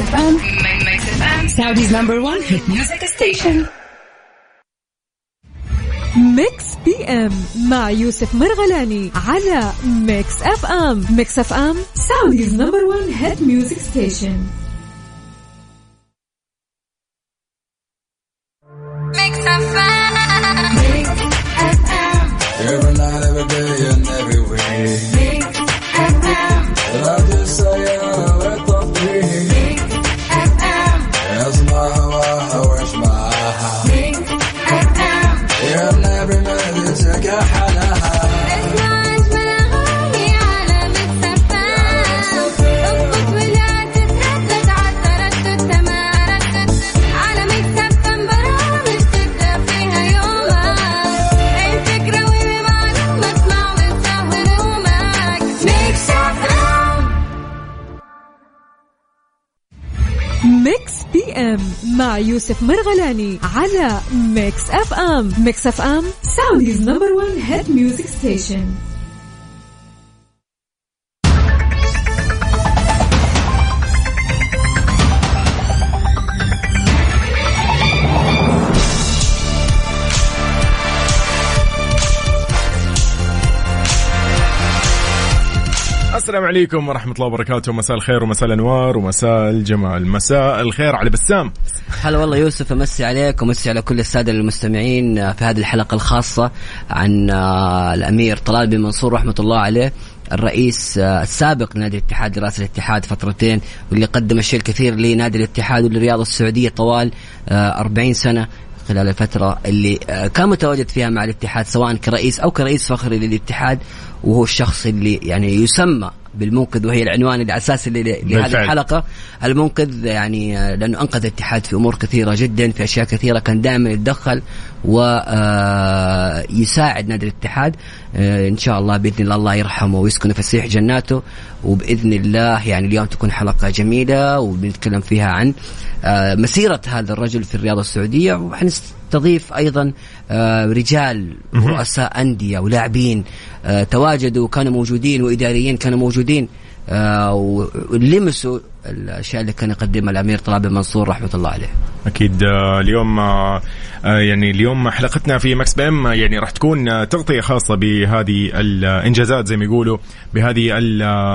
Mix FM, Saudi's #1 hit music station. ميكس بي ام مع يوسف مرغلاني على ميكس اف ام. ميكس اف ام سعوديز #1 هيد ميوزك ستيشن. مع يوسف مرغلاني على ميكس اف ام. ميكس اف ام سعوديز #1 هيد ميوزك ستيشن. السلام عليكم ورحمة الله وبركاته. مساء الخير ومساء الأنوار ومساء الجمال. مساء الخير على بسام. هلا والله يوسف, أمسي عليك ومسي على كل السادة المستمعين في هذه الحلقة الخاصة عن الأمير طلال بن منصور رحمة الله عليه, الرئيس السابق لنادي الاتحاد, رئيس الاتحاد فترتين, واللي قدم الشيء الكثير لنادي الاتحاد والرياضة السعودية طوال 40 سنة خلال الفترة اللي كان متواجد فيها مع الاتحاد سواء كرئيس أو كرئيس فخري للاتحاد, وهو الشخص اللي يعني يسمى بالمنقذ, وهي العنوان الأساسي لهذه الحلقة. المنقذ يعني لأنه أنقذ الاتحاد في أمور كثيرة جدا, في أشياء كثيرة كان دائما يتدخل ويساعد نادي الاتحاد. إن شاء الله بإذن الله يرحمه ويسكن فسيح جناته. وبإذن الله يعني اليوم تكون حلقة جميلة وبنتكلم فيها عن مسيرة هذا الرجل في الرياضة السعودية, وحنستضيف أيضا رجال رؤساء أندية ولاعبين تواجدوا وكانوا موجودين وإداريين كانوا موجودين ولمسوا الأشياء اللي كان يقدمها الأمير طلال بن منصور رحمة الله عليه. أكيد اليوم يعني اليوم حلقتنا في مكس بي ام يعني راح تكون تغطية خاصة بهذه الإنجازات زي ما يقولوا, بهذه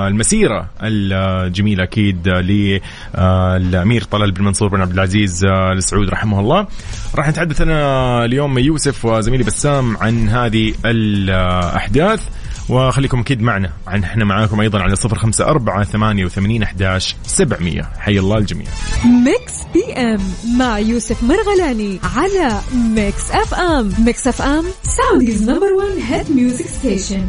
المسيرة الجميلة أكيد للأمير طلال بن منصور بن عبد العزيز آل سعود رحمه الله. راح نتحدث أنا اليوم يوسف وزميلي بسام عن هذه الأحداث, وخليكم أكيد معنا. عن إحنا معاكم أيضا على 0548811700. حي الله الجميع. ميكس بي أم مع يوسف مرغلاني على ميكس أف أم. ميكس أف أم سعوديز #1 هيد ميوزك ستيشن.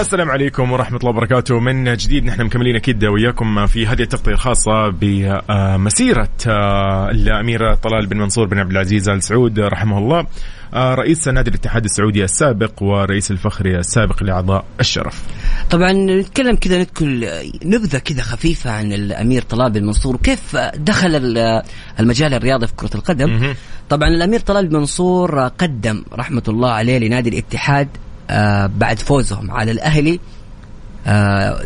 السلام عليكم ورحمة الله وبركاته من جديد. نحن مكملين أكيد وياكم في هذه التغطية الخاصة بمسيرة الأمير طلال بن منصور بن عبد العزيز آل سعود رحمه الله, رئيس نادي الاتحاد السعودي السابق ورئيس الفخري السابق لأعضاء الشرف. طبعا نتكلم كذا, ندخل نبذة كذا خفيفة عن الأمير طلال بن منصور وكيف دخل المجال الرياضي في كرة القدم. طبعا الأمير طلال بن منصور قدم رحمة الله عليه لنادي الاتحاد بعد فوزهم على الأهلي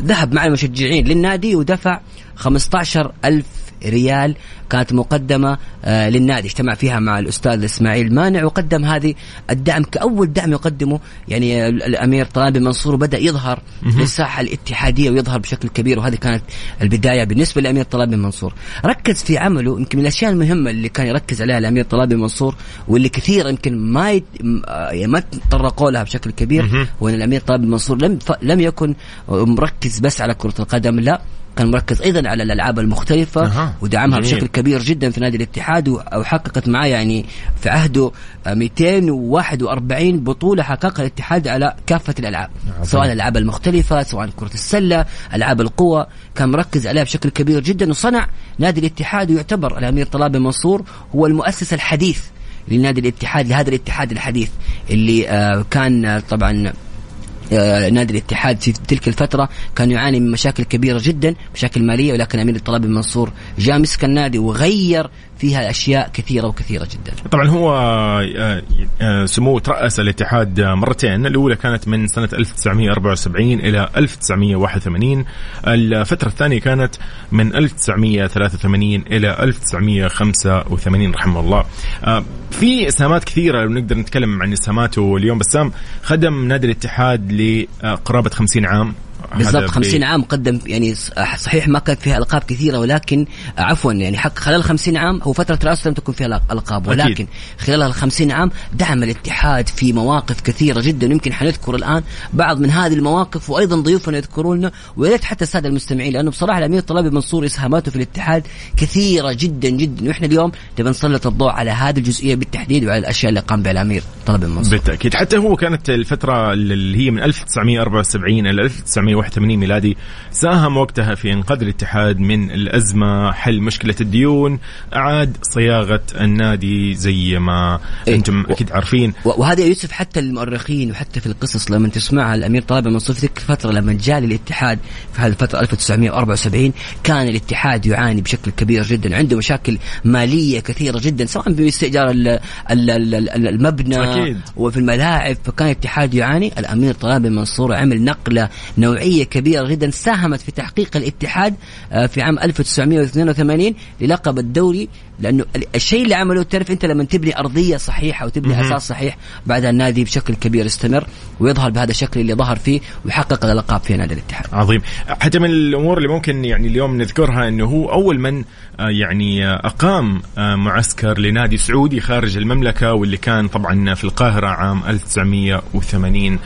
ذهب مع المشجعين للنادي ودفع 15,000 ريال كانت مقدمة للنادي، اجتمع فيها مع الأستاذ إسماعيل مانع وقدم هذه الدعم كأول دعم يقدمه يعني الأمير طلال بن منصور، بدأ يظهر للساحة الاتحادية ويظهر بشكل كبير، وهذه كانت البداية بالنسبة للأمير طلال بن منصور. ركز في عمله يمكن من الأشياء المهمة اللي كان يركز عليها الأمير طلال بن منصور واللي كثير يمكن ما تطرقوا لها بشكل كبير، وأن الأمير طلال بن منصور لم يكن مركز بس على كرة القدم، لا كان مركز أيضا على الألعاب المختلفة ودعمها بشكل كبير جدا في نادي الاتحاد، وحققت معاه يعني في عهده 241 بطولة حققها الاتحاد على كافة الألعاب، سواء الألعاب المختلفة سواء كرة السلة ألعاب القوة، كان مركز عليها بشكل كبير جدا، وصنع نادي الاتحاد، ويعتبر الأمير طلال بن منصور هو المؤسس الحديث لنادي الاتحاد، لهذا الاتحاد الحديث اللي كان طبعا نادي الاتحاد في تلك الفترة كان يعاني من مشاكل كبيرة جدا، مشاكل مالية، ولكن أمير طلال بن منصور جاء مسك النادي وغير فيها أشياء كثيرة وكثيرة جدا. طبعا هو سموه ترأس الاتحاد مرتين، الأولى كانت من سنة 1974 إلى 1981، الفترة الثانية كانت من 1983 إلى 1985 رحمه الله. في إسهامات كثيرة ونقدر نتكلم عن إسهاماته اليوم، بسام خدم نادي الاتحاد لقرابة 50 عام بالضبط، 50 عام قدم يعني صحيح ما كانت فيها ألقاب كثيرة، ولكن عفوا يعني حق خلال 50 عام هو فترة رئاسته لم تكن فيها ألقاب، ولكن أكيد. خلال 50 عام دعم الاتحاد في مواقف كثيرة جدا، يمكن حنذكر الآن بعض من هذه المواقف، وأيضا ضيوفنا يذكروننا، ويلت حتى السادة المستمعين، لأنه بصراحة الأمير طلال بن منصور إسهاماته في الاتحاد كثيرة جدا جدا، وإحنا اليوم نبي نسلط الضوء على هذه الجزئية بالتحديد وعلى الأشياء اللي قام بها الأمير طلال بن منصور. بالتأكيد حتى هو كانت الفترة اللي هي من 1974 إلى 1981 ميلادي، ساهم وقتها في إنقاذ الاتحاد من الأزمة، حل مشكلة الديون، أعاد صياغة النادي زي ما أنتم أكيد عارفين. وهذا يوسف حتى المؤرخين وحتى في القصص لما تسمعها الأمير طلال بن منصور في تلك الفترة لما جاء للاتحاد في هذه الفترة 1974، كان الاتحاد يعاني بشكل كبير جدا، عنده مشاكل مالية كثيرة جدا سواء باستئجار المبنى أكيد. وفي الملاعب، فكان الاتحاد يعاني. الأمير طلال بن منصور عمل نقلة نوعية كبيرة جدا ساهمت في تحقيق الاتحاد في عام 1982 للقب الدوري، لأنه الشيء اللي عمله تعرف أنت لما تبني أرضية صحيحة وتبني أساس صحيح، بعد النادي بشكل كبير استمر ويظهر بهذا الشكل اللي ظهر فيه ويحقق الألقاب في نادي الاتحاد. عظيم. حتى من الأمور اللي ممكن يعني اليوم نذكرها أنه هو أول من يعني أقام معسكر لنادي سعودي خارج المملكة، واللي كان طبعا في القاهرة عام 1980.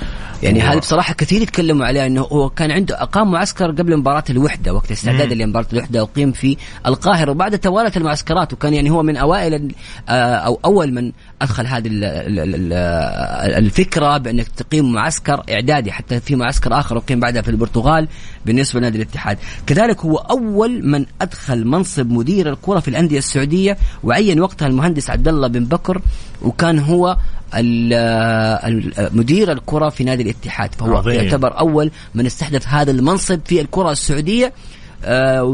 يعني هذا بصراحة كثير يتكلموا عليه أنه هو كان عنده أقام معسكر قبل مباراة الوحدة، وقت استعداد لمباراة الوحدة أقيم في القاهرة، وبعد توالت المعسكرات، وكان يعني هو من أوائل أو أول من أدخل هذه الفكرة بأنك تقيم معسكر إعدادي، حتى في معسكر آخر أقيم بعدها في البرتغال بالنسبة لنادي الاتحاد. كذلك هو أول من أدخل منصب مدير الكرة في الأندية السعودية، وعين وقتها المهندس عبدالله بن بكر، وكان هو مدير الكرة في نادي الاتحاد، فهو يعتبر أول من استحدث هذا المنصب في الكرة السعودية.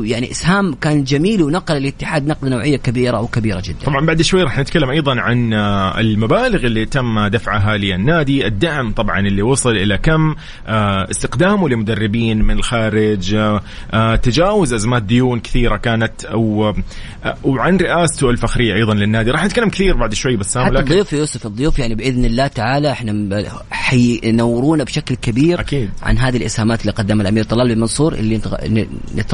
يعني إسهام كان جميل، ونقل الاتحاد نقلة نوعية كبيرة وكبيرة جدا. طبعا بعد شوي رح نتكلم أيضا عن المبالغ اللي تم دفعها للنادي، الدعم طبعا اللي وصل إلى كم، استقدامه لمدربين من الخارج، تجاوز أزمات ديون كثيرة كانت، وعن رئاسته الفخرية أيضا للنادي. رح نتكلم كثير بعد شوي بسام، حتى الضيوف يوسف الضيوف يعني بإذن الله تعالى احنا حينورونا بشكل كبير أكيد. عن هذه الإسهامات اللي قدمها الأمير طلال بن منصور اللي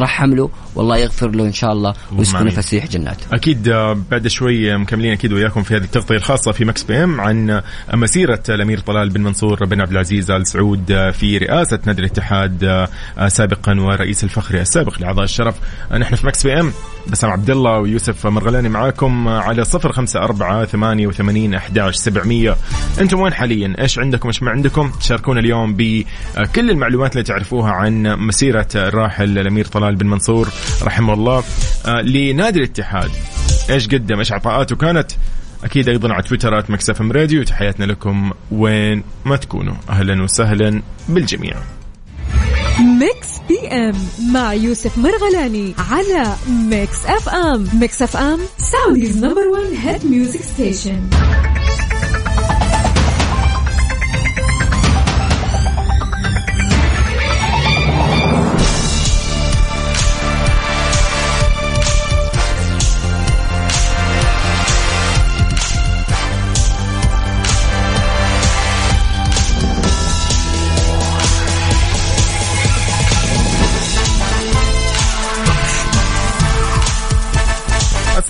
حمله، والله يغفر له إن شاء الله ويسكن فسيح جناته. أكيد بعد شوي مكملين أكيد وياكم في هذه التغطية الخاصة في مكس بي أم عن مسيرة الأمير طلال بن منصور بن عبد العزيز آل سعود في رئاسة نادي الاتحاد سابقا، ورئيس الفخري السابق لأعضاء الشرف. نحن في مكس بي أم، بسام عبد الله ويوسف مرغلاني معاكم على 0548811700. أنتم وين حاليا؟ إيش عندكم؟ إيش ما عندكم؟ شاركونا اليوم بكل المعلومات اللي تعرفوها عن مسيرة الراحل الأمير طلال بن منصور رحمه الله لنادي الاتحاد، إيش قدم، إيش عطاءاته كانت. أكيد أيضا على تويتر @مكس FM راديو، تحياتنا لكم وين ما تكونوا، أهلا وسهلا بالجميع. ميكس بي ام مع يوسف مرغلاني على ميكس اف ام. ميكس اف ام سعوديز نمبر 1 هيد ميوزك ستيشن.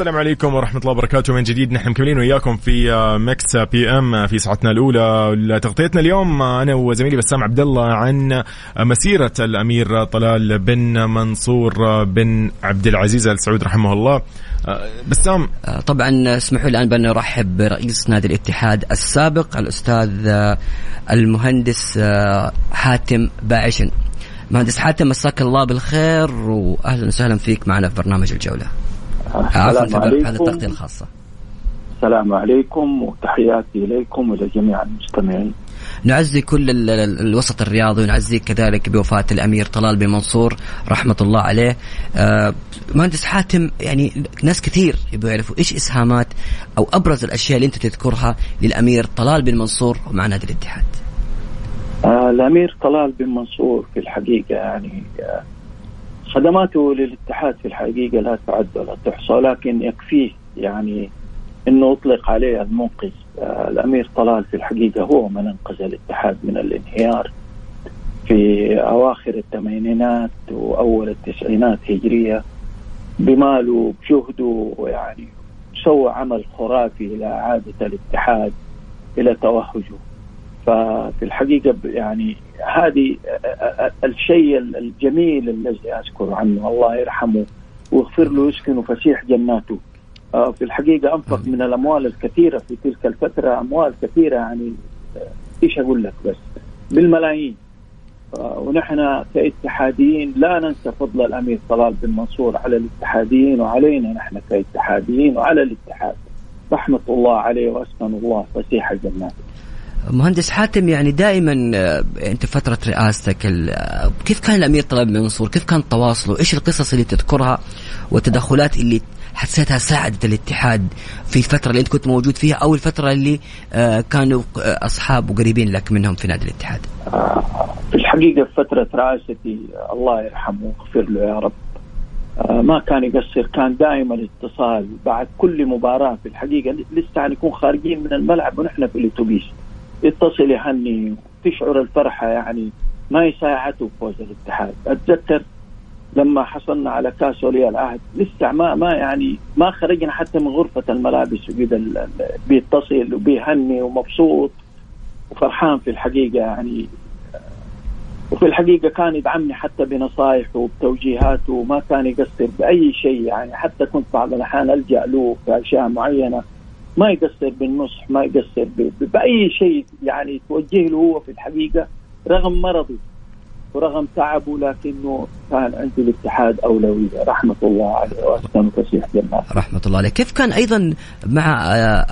السلام عليكم ورحمة الله وبركاته. من جديد نحن مكملين وياكم في ميكس بي ام في ساعتنا الأولى. تغطيتنا اليوم أنا وزميلي بسام عبد الله عن مسيرة الأمير طلال بن منصور بن عبد العزيز آل سعود رحمه الله. بسام، طبعا اسمحوا لي الآن بأن نرحب برئيس نادي الاتحاد السابق الأستاذ المهندس حاتم باعشن. مهندس حاتم، مساك الله بالخير وأهلا وسهلا فيك معنا في برنامج الجولة. السلام عليكم وتحياتي إليكم ولجميع المستمعين. نعزي كل الوسط الرياضي ونعزي كذلك بوفاة الأمير طلال بن منصور رحمة الله عليه. مهندس حاتم، يعني ناس كثير يبغوا يعرفوا إيش إسهامات أو أبرز الأشياء اللي أنت تذكرها للأمير طلال بن منصور ومع نادي الاتحاد. الأمير طلال بن منصور في الحقيقة يعني خدماته للاتحاد في الحقيقة لا تعد ولا تحصى، لكن يكفيه يعني أنه أطلق عليه المنقذ. الأمير طلال في الحقيقة هو من أنقذ الاتحاد من الانهيار في أواخر الثمانينات وأول التسعينات هجرية، بماله بجهده يعني سوى عمل خرافي إلى عادة الاتحاد إلى توهجه. ففي الحقيقة يعني هذه الشيء الجميل الذي أذكر عنه، الله يرحمه ويغفر له ويسكنه فسيح جناته. في الحقيقة أنفق من الأموال الكثيرة في تلك الفترة، أموال كثيرة يعني إيش أقول لك، بس بالملايين. ونحن كاتحاديين لا ننسى فضل الأمير طلال بن منصور على الاتحاديين وعلينا نحن كاتحاديين وعلى الاتحاد، رحمة الله عليه وأسكن الله فسيح جناته. مهندس حاتم، يعني دائما انت فترة رئاستك كيف كان الأمير طلال بن منصور؟ كيف كان تواصله؟ ايش القصص اللي تذكرها والتدخلات اللي حسيتها ساعدت الاتحاد في الفترة اللي انت كنت موجود فيها او الفترة اللي كانوا اصحاب وقريبين لك منهم في نادي الاتحاد؟ في الحقيقة في فترة رئاستي الله يرحمه ويغفر له يا رب ما كان يقصر، كان دائما الاتصال بعد كل مباراة. في الحقيقة لسه هنكون خارجين من الملعب ونحن في الاتوبيس يتصل يهني، تشعر الفرحة يعني ما يساعده فوز الاتحاد. أتذكر لما حصلنا على كاس ولي العهد لسه ما يعني ما خرجنا حتى من غرفة الملابس وكذا بيتصل وبيهني ومبسوط وفرحان في الحقيقة يعني. وفي الحقيقة كان يدعمني حتى بنصائحه وبتوجيهاته وما كان يقصر بأي شيء يعني. حتى كنت بعض الأحيان ألجأ له في أشياء معينة، ما يقصر بالنصح، ما يقصر بأي شيء يعني توجه له هو في الحقيقة رغم مرضه ورغم تعبه، لكنه كان عند الاتحاد أولوية، رحمة الله عليه وأسكنه فسيح جناته. رحمة الله عليه. كيف كان أيضا مع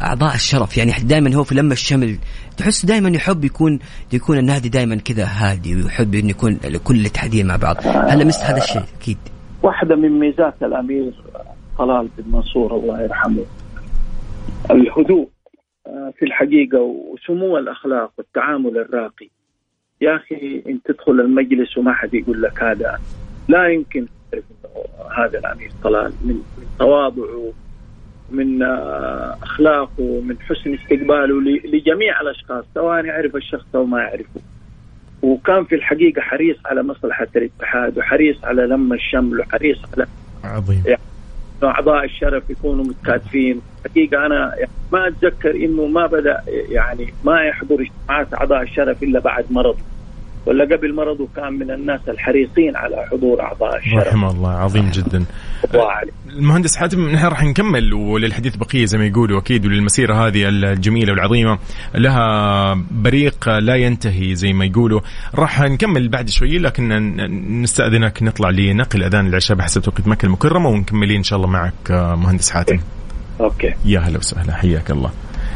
أعضاء الشرف؟ يعني دائما هو في لما الشمل تحس دائما يحب يكون النادي دائما كذا هادي ويحب أن يكون كل الاتحادين مع بعض. هل مثل هذا الشيء؟ أكيد واحدة من ميزات الأمير طلال بن منصور الله يرحمه الهدوء في الحقيقة وسمو الأخلاق والتعامل الراقي. يا أخي إن تدخل المجلس وما حد يقول لك هذا لا يمكن. هذا الأمير طلال من تواضعه من أخلاقه من حسن استقباله لجميع الأشخاص سواء يعرف الشخص أو ما يعرفه، وكان في الحقيقة حريص على مصلحة الاتحاد وحريص على لم الشمل وحريص على عظيم يعني أعضاء الشرف يكونوا متكاتفين. حقيقة أنا ما أتذكر إنه ما بدأ يعني ما يحضر اجتماعات أعضاء الشرف إلا بعد مرضه، ولا قبل مرضه كان من الناس الحريصين على حضور أعضاء الشرف. رحمه الله، عظيم جدا. المهندس حاتم، نحن راح نكمل وللحديث بقية زي ما يقولوا أكيد، وللمسيرة هذه الجميلة والعظيمة لها بريق لا ينتهي زي ما يقولوا. راح نكمل بعد شوي، لكن نستأذنك نطلع لنقل أذان العشاء بحسب توقيت مكة المكرمة ونكمل إن شاء الله معك مهندس حاتم. أوكي. يا هلا وسهلا، حياك الله.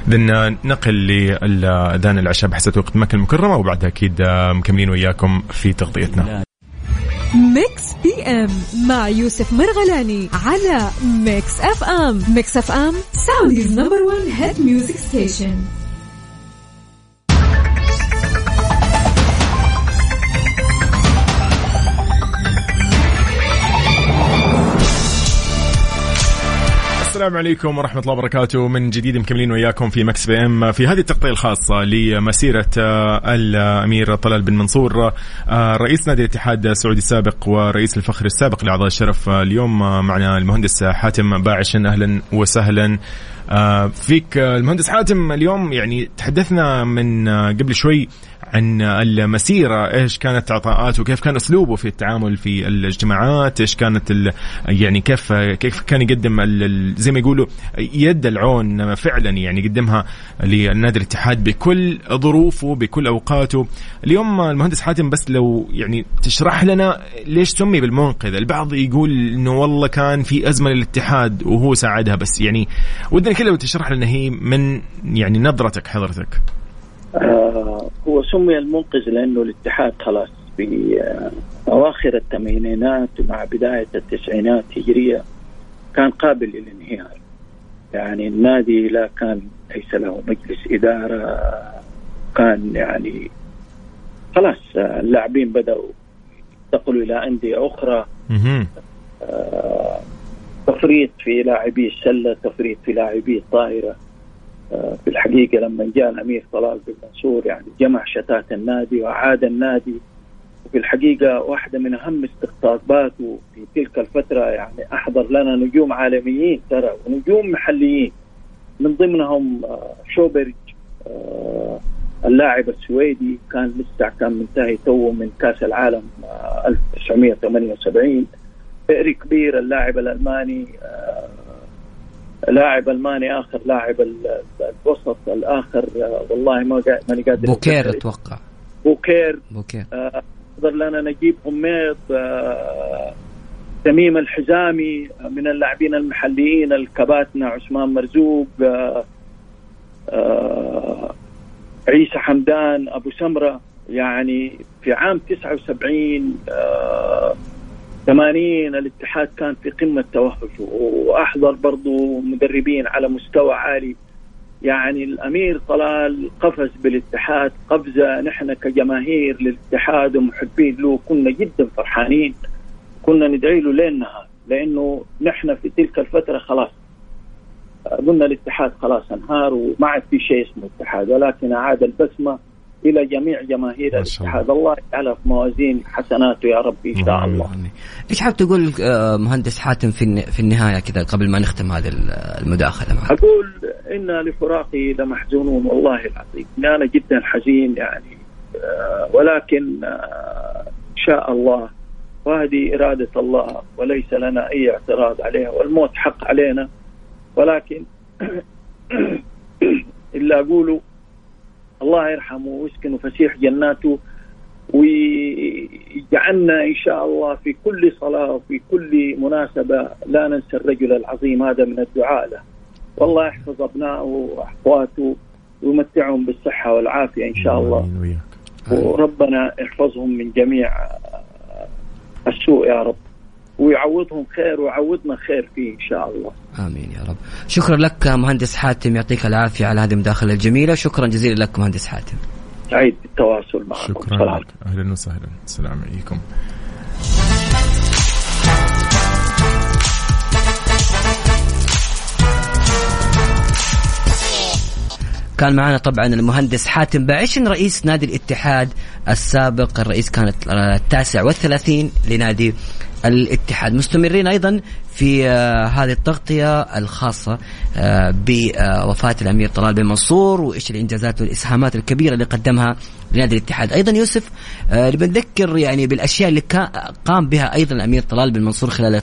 بدنا نقل لأذان العشاء بحسب وقت مكة المكرمة وبعدها أكيد مكملين وياكم في تغطيتنا. ميكس بي ام مع يوسف مرغلاني على ميكس اف ام. ميكس اف ام سعوديز نمبر 1 هيد ميوزك ستيشن. السلام السلام عليكم ورحمة الله وبركاته. من جديد مكملين وياكم في مكس بي ام في هذه التغطية الخاصة لمسيرة الأمير طلال بن منصور رئيس نادي الاتحاد السعودي السابق ورئيس الفخر السابق لأعضاء الشرف. اليوم معنا المهندس حاتم باعشن. أهلا وسهلا فيك المهندس حاتم. اليوم يعني تحدثنا من قبل شوي عن المسيرة, إيش كانت عطاءاته وكيف كان أسلوبه في التعامل في الاجتماعات, إيش كانت يعني كيف كان يقدم زي ما يقولوا يد العون فعلا, يعني قدمها لنادي الاتحاد بكل ظروفه بكل أوقاته. اليوم المهندس حاتم بس لو يعني تشرح لنا ليش سمي بالمنقذ. البعض يقول إنه والله كان في أزمة للاتحاد وهو ساعدها, بس يعني ودنا كله تشرح لنا هي من يعني نظرتك حضرتك. هو سمي المنقذ لأنه الاتحاد خلاص في أواخر الثمانينات ومع بداية التسعينات هجرية كان قابل للانهيار. يعني النادي لا كان ليس له مجلس إدارة, كان يعني خلاص اللاعبين بدأوا ينتقلوا إلى أندية أخرى, تفريط في لاعبي السلة, تفريط في لاعبي الطائرة. في الحقيقة لما جاء الأمير طلال بن منصور يعني جمع شتات النادي وعاد النادي. وفي الحقيقة واحدة من أهم استقطاباته في تلك الفترة يعني أحضر لنا نجوم عالميين ترى ونجوم محليين, من ضمنهم شوبرج اللاعب السويدي, كان لسه كان منتهي توه من كأس العالم 1978. إريك بير اللاعب الألماني, لاعب ألماني آخر, لاعب الوسط الآخر والله ما قادر بوكير أتوقع بوكير أحضر لنا نجيب غميط, تميم الحزامي, من اللاعبين المحليين الكباتنة عثمان مرزوق, عيسى حمدان, أبو سمرة. يعني في عام 79 80 الاتحاد كان في قمة توهج, وأحضر برضو مدربين على مستوى عالي. يعني الأمير طلال قفز بالاتحاد قفزة نحن كجماهير للاتحاد ومحبين له كنا جدا فرحانين, كنا ندعي له ليل نهار, لأنه نحن في تلك الفترة خلاص قلنا الاتحاد خلاص انهار وما عاد في شيء اسمه الاتحاد, ولكن عاد البسمة إلى جميع جماهير الاتحاد. الله يجعله في موازين حسناته يا رب إن شاء الله. إيش حاب تقول مهندس حاتم في النهاية كذا قبل ما نختم هذا المداخلة معك؟ أقول إن لفراقي لمحزونون والله العظيم, أنا جدا حزين يعني, ولكن إن شاء الله وهذه إرادة الله وليس لنا أي اعتراض عليها, والموت حق علينا. ولكن إلا أقوله الله يرحمه ويسكنه فسيح جناته ويجعلنا إن شاء الله في كل صلاة وفي كل مناسبة لا ننسى الرجل العظيم هذا من الدعاء له. والله يحفظ أبنائه وأخواته ويمتعهم بالصحة والعافية إن شاء الله, وربنا يحفظهم من جميع السوء يا رب, ويعوضهم خير ويعوضنا خير فيه إن شاء الله. آمين يا رب. شكرا لك مهندس حاتم, يعطيك العافية على هذه المداخلة الجميلة. شكرا جزيلا لك مهندس حاتم, سعيد بالتواصل معكم. شكرا لك. أهلا وسهلا. السلام عليكم. كان معنا طبعا المهندس حاتم باعشن رئيس نادي الاتحاد السابق, الرئيس كانت 39 لنادي الاتحاد. مستمرين أيضا في هذه التغطية الخاصة بوفاة الأمير طلال بن منصور وإيش الإنجازات والإسهامات الكبيرة اللي قدمها لنادي الاتحاد. أيضا يوسف بنذكر يعني بالأشياء اللي قام بها أيضا الأمير طلال بن منصور خلال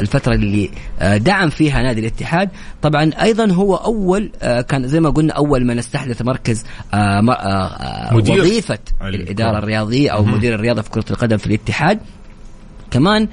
الفترة اللي دعم فيها نادي الاتحاد. طبعا أيضا هو أول كان زي ما قلنا أول من استحدث مركز وظيفة الإدارة الرياضية أو مدير الرياضة في كرة القدم في الاتحاد. كمان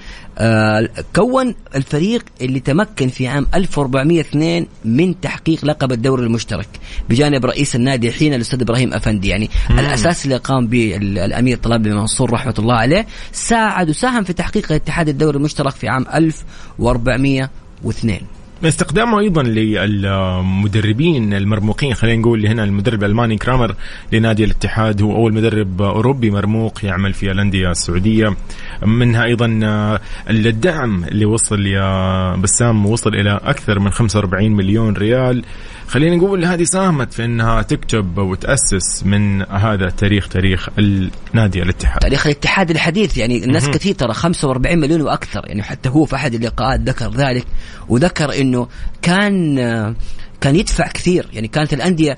كون الفريق اللي تمكن في عام 1402 من تحقيق لقب الدوري المشترك بجانب رئيس النادي حين الأستاذ إبراهيم أفندي. يعني الأساس اللي قام به الأمير طلال بن منصور رحمة الله عليه ساعد وساهم في تحقيق الاتحاد الدوري المشترك في عام 1402. استخدامه أيضا للمدربين المرموقين, خلينا نقول هنا المدرب الألماني كرامر لنادي الاتحاد هو أول مدرب أوروبي مرموق يعمل في الأندية السعودية, منها أيضا الدعم اللي وصل يا بسام وصل إلى أكثر من 45 مليون ريال. خلينا نقول هذه ساهمت في أنها تكتب وتأسس من هذا تاريخ النادي الاتحاد, تاريخ الاتحاد الحديث. يعني الناس كثير ترى 45 مليون وأكثر, يعني حتى هو في أحد اللقاءات ذكر ذلك وذكر إنه كان يدفع كثير, يعني كانت الأندية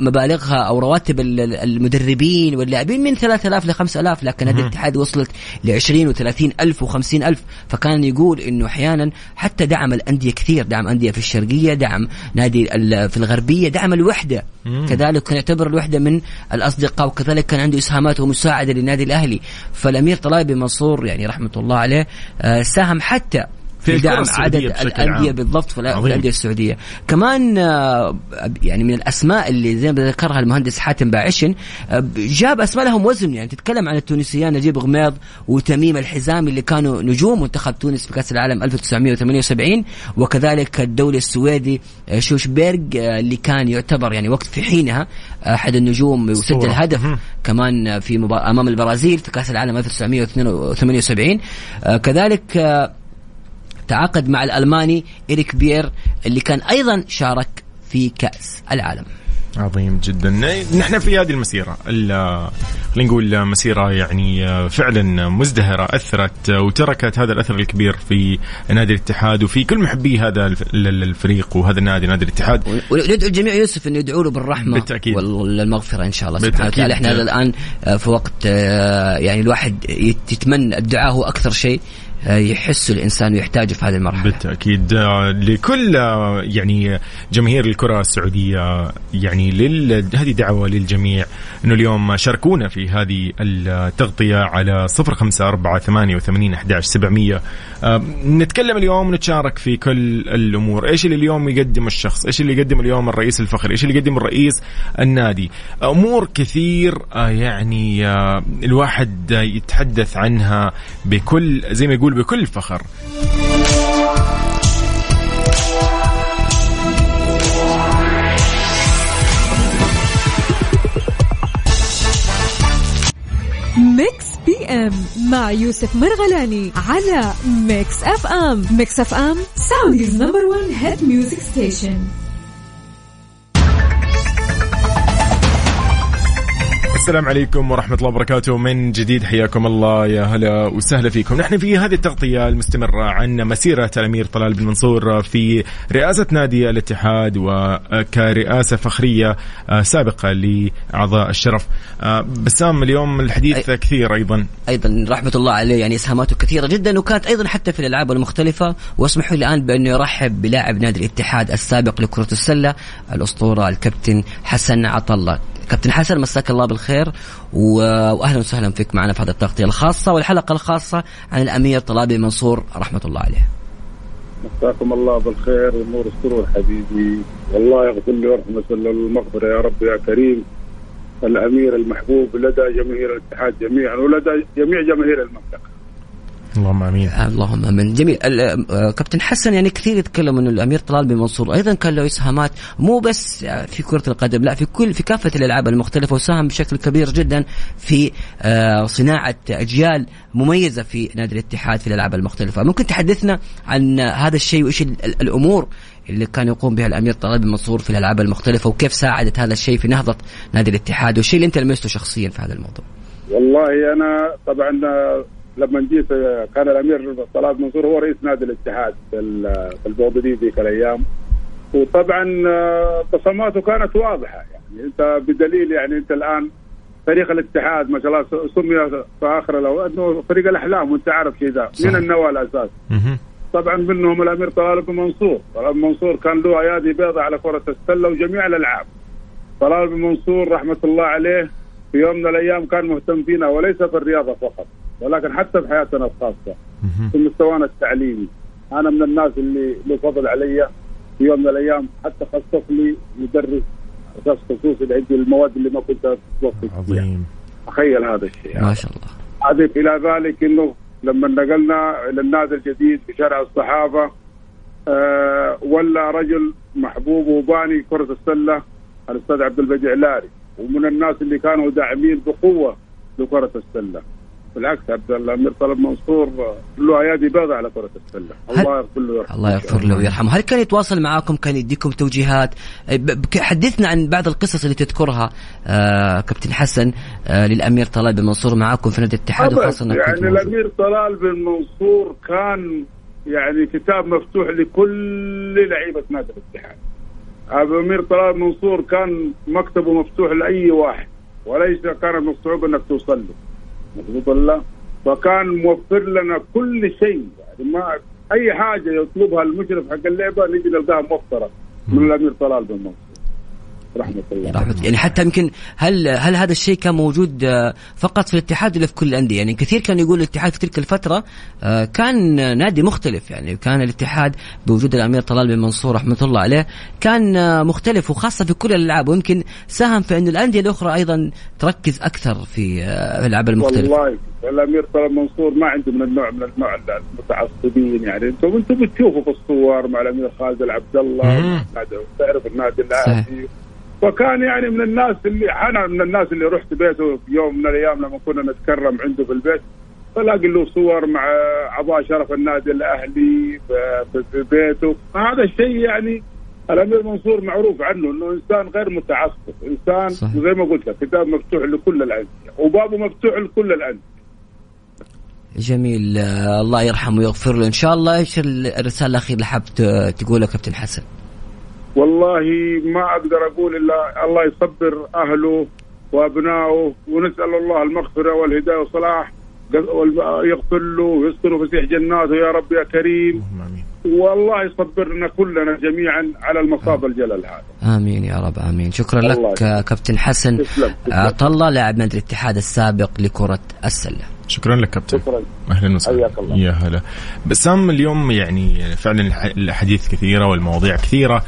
مبالغها أو رواتب المدربين واللاعبين من 3000 ل 5000, لكن هذه الاتحاد وصلت ل 20 و30 ألف و50 ألف. فكان يقول إنه أحيانا حتى دعم الأندية كثير, دعم أندية في الشرقية, دعم نادي في الغربية, دعم الوحدة كذلك, كان يعتبر الوحدة من الأصدقاء, وكذلك كان عنده إسهامات ومساعدة للنادي الأهلي. فالأمير طلال بن منصور يعني رحمة الله عليه ساهم حتى في دعم عدد الأندية بالضبط في الأندية السعودية. كمان يعني من الأسماء اللي زي ما ذكرها المهندس حاتم باعشن جاب أسماء لهم وزن, يعني تتكلم عن التونسيان نجيب غماض وتميم الحزامي اللي كانوا نجوم منتخب تونس في كأس العالم 1978, وكذلك الدولي السويدي شوشبيرغ اللي كان يعتبر يعني وقت في حينها أحد النجوم وسجل هدف كمان في أمام البرازيل في كأس العالم 1978. كذلك تعاقد مع الألماني إريك بيير اللي كان أيضا شارك في كأس العالم. عظيم جدا. نحن في هذه المسيرة, خلينا نقول مسيرة يعني فعلا مزدهرة, أثرت وتركت هذا الأثر الكبير في نادي الاتحاد وفي كل محبي هذا الفريق وهذا النادي نادي الاتحاد. وندعو الجميع يوسف أن يدعو له بالرحمة والمغفرة إن شاء الله سبحانه وتعالى. إحنا الآن في وقت يعني الواحد يتمنى الدعاء هو أكثر شيء يحس الإنسان ويحتاجه في هذه المرحلة. بالتأكيد لكل يعني جماهير الكرة السعودية, يعني هذه دعوة للجميع أنه اليوم شاركونا في هذه التغطية على 0548811700. نتكلم اليوم ونتشارك في كل الأمور, إيش اللي اليوم يقدم الشخص, إيش اللي يقدم اليوم الرئيس الفخر, إيش اللي يقدم الرئيس النادي, أمور كثير يعني الواحد يتحدث عنها بكل زي ما يقول بكل فخر. ميكس بي ام مع يوسف مرغلاني على ميكس اف ام. ميكس اف ام سعوديز نمبر 1 هيد ميوزك ستيشن. السلام عليكم ورحمة الله وبركاته من جديد, حياكم الله, يا هلا وسهلا فيكم. نحن في هذه التغطية المستمرة عن مسيرة الأمير طلال بن منصور في رئاسة نادي الاتحاد وكرئاسة فخرية سابقة لأعضاء الشرف. بسام اليوم الحديث كثير أيضا رحمة الله عليه, يعني إسهاماته كثيرة جدا, وكانت أيضا حتى في الألعاب المختلفة. واسمحوا لي الآن بأنه يرحب بلاعب نادي الاتحاد السابق لكرة السلة الأسطورة الكابتن حسن عطلة. كابتن حسن مساك الله بالخير واهلا وسهلا فيك معنا في هذه التغطيه الخاصه والحلقه الخاصه عن الامير طلال بن منصور رحمه الله عليه. مساكم الله بالخير ونور السرور حبيبي, والله يغفر لي ورحمه المغفره يا رب يا كريم الامير المحبوب لدى جماهير الاتحاد جميعا ولدى جميع جماهير المملكه. اللهم امين. اللهم امين. جميل. كابتن حسن يعني كثير يتكلم انه الامير طلال بن منصور ايضا كان له اسهامات مو بس في كرة القدم, لا في كافة الالعاب المختلفة, وساهم بشكل كبير جدا في صناعة اجيال مميزة في نادي الاتحاد في الالعاب المختلفة. ممكن تحدثنا عن هذا الشيء وايش الامور اللي كان يقوم بها الامير طلال بن منصور في الالعاب المختلفة وكيف ساعدت هذا الشيء في نهضة نادي الاتحاد والشيء اللي انت لمسته شخصيا في هذا الموضوع؟ والله انا طبعا لما جيت كان الأمير طلال بن منصور هو رئيس نادي الاتحاد في البوابدي ذيك الأيام, وطبعا تصميماته كانت واضحة. يعني أنت بدليل يعني أنت الآن فريق الاتحاد ما شاء الله سمي في آخر لو أنه فريق الأحلام, وأنت عارف شيء ذا من النوى الأساس. طبعا منهم الأمير طلال بن منصور. طلال بن منصور كان له أيادي بيضة على كرة السلة وجميع الألعاب. طلال بن منصور رحمة الله عليه في يوم من الأيام كان مهتم فينا وليس في الرياضة فقط, ولكن حتى في حياتنا الخاصة في مستوانا التعليمي. أنا من الناس اللي له فضل علي في يوم من الأيام حتى خصص لي مدرس أساس خصوصي لعندي المواد اللي ما كنت أتوقف. عظيم. أخيل هذا الشيء ما شاء الله. أضف إلى ذلك أنه لما نقلنا إلى النادي الجديد في شارع الصحافة ولا رجل محبوب وباني كرة السلة الأستاذ عبدالبقي علاري، ومن الناس اللي كانوا داعمين بقوة لكرة السلة. بالعكس عبد الامير طلال منصور له ايادي بيضاء على كرة السلة، الله يغفر له ويرحمه. هل كان يتواصل معاكم، كان يديكم توجيهات؟ حدثنا عن بعض القصص اللي تذكرها كابتن حسن للامير طلال بن منصور معاكم في نادي الاتحاد وخاصة يعني الامير طلال بن منصور كان يعني كتاب مفتوح لكل لعيبة نادي الاتحاد. الامير طلال بن منصور كان مكتبه مفتوح لاي واحد، وليس كان من الصعوبة انك توصل له مضبوط الله، فكان موفر لنا كل شيء، يعني ما اي حاجه يطلبها المشرف حق اللعبه نجي نلقاها موفره من الامير طلال بن منصور رحمه الله. يعني حتى يمكن هل هذا الشيء كان موجود فقط في الاتحاد ولا في كل الانديه؟ يعني كثير كان يقول الاتحاد في تلك الفتره كان نادي مختلف، يعني كان الاتحاد بوجود الامير طلال بن منصور رحمه الله عليه كان مختلف وخاصه في كل الالعاب، ويمكن ساهم في ان الانديه الاخرى ايضا تركز اكثر في الالعاب المختلفه. والله الامير طلال بن منصور ما عنده من النوع المتعصبين، يعني انتم بتشوفوا في الصور مع الامير خالد عبد الله تعرف النادي الاهلي، وكان يعني من الناس اللي أنا من الناس اللي رحت بيته في يوم من الأيام لما كنا نتكرم عنده في البيت، فلاقي له صور مع أعضاء شرف النادي الأهلي في بيته. هذا الشيء يعني الأمير منصور معروف عنه إنه إنسان غير متعصب، إنسان صحيح. وزي ما قلت لك كتاب مفتوح لكل الأندية وبابه مفتوح لكل الأندية. جميل، الله يرحمه ويغفر له إن شاء الله. إيش الرسالة الأخيرة اللي حاب تقولها كابتن حسن؟ والله ما أقدر أقول إلا الله يصبر أهله وأبنائه، ونسأل الله المغفرة والهداية والصلاح، يغفر له ويسكنه فسيح جناته يا رب يا كريم. آمين. والله يصبرنا كلنا جميعا على المصاب الجلل هذا. آمين يا رب، آمين. شكرا لك كابتن حسن عطلة لاعب نادي الاتحاد السابق لكرة السلة. شكرا لك كابتن، اهلا وسهلا، يا هلا. بسام، اليوم يعني فعلا الحديث كثيرة والمواضيع كثيرة،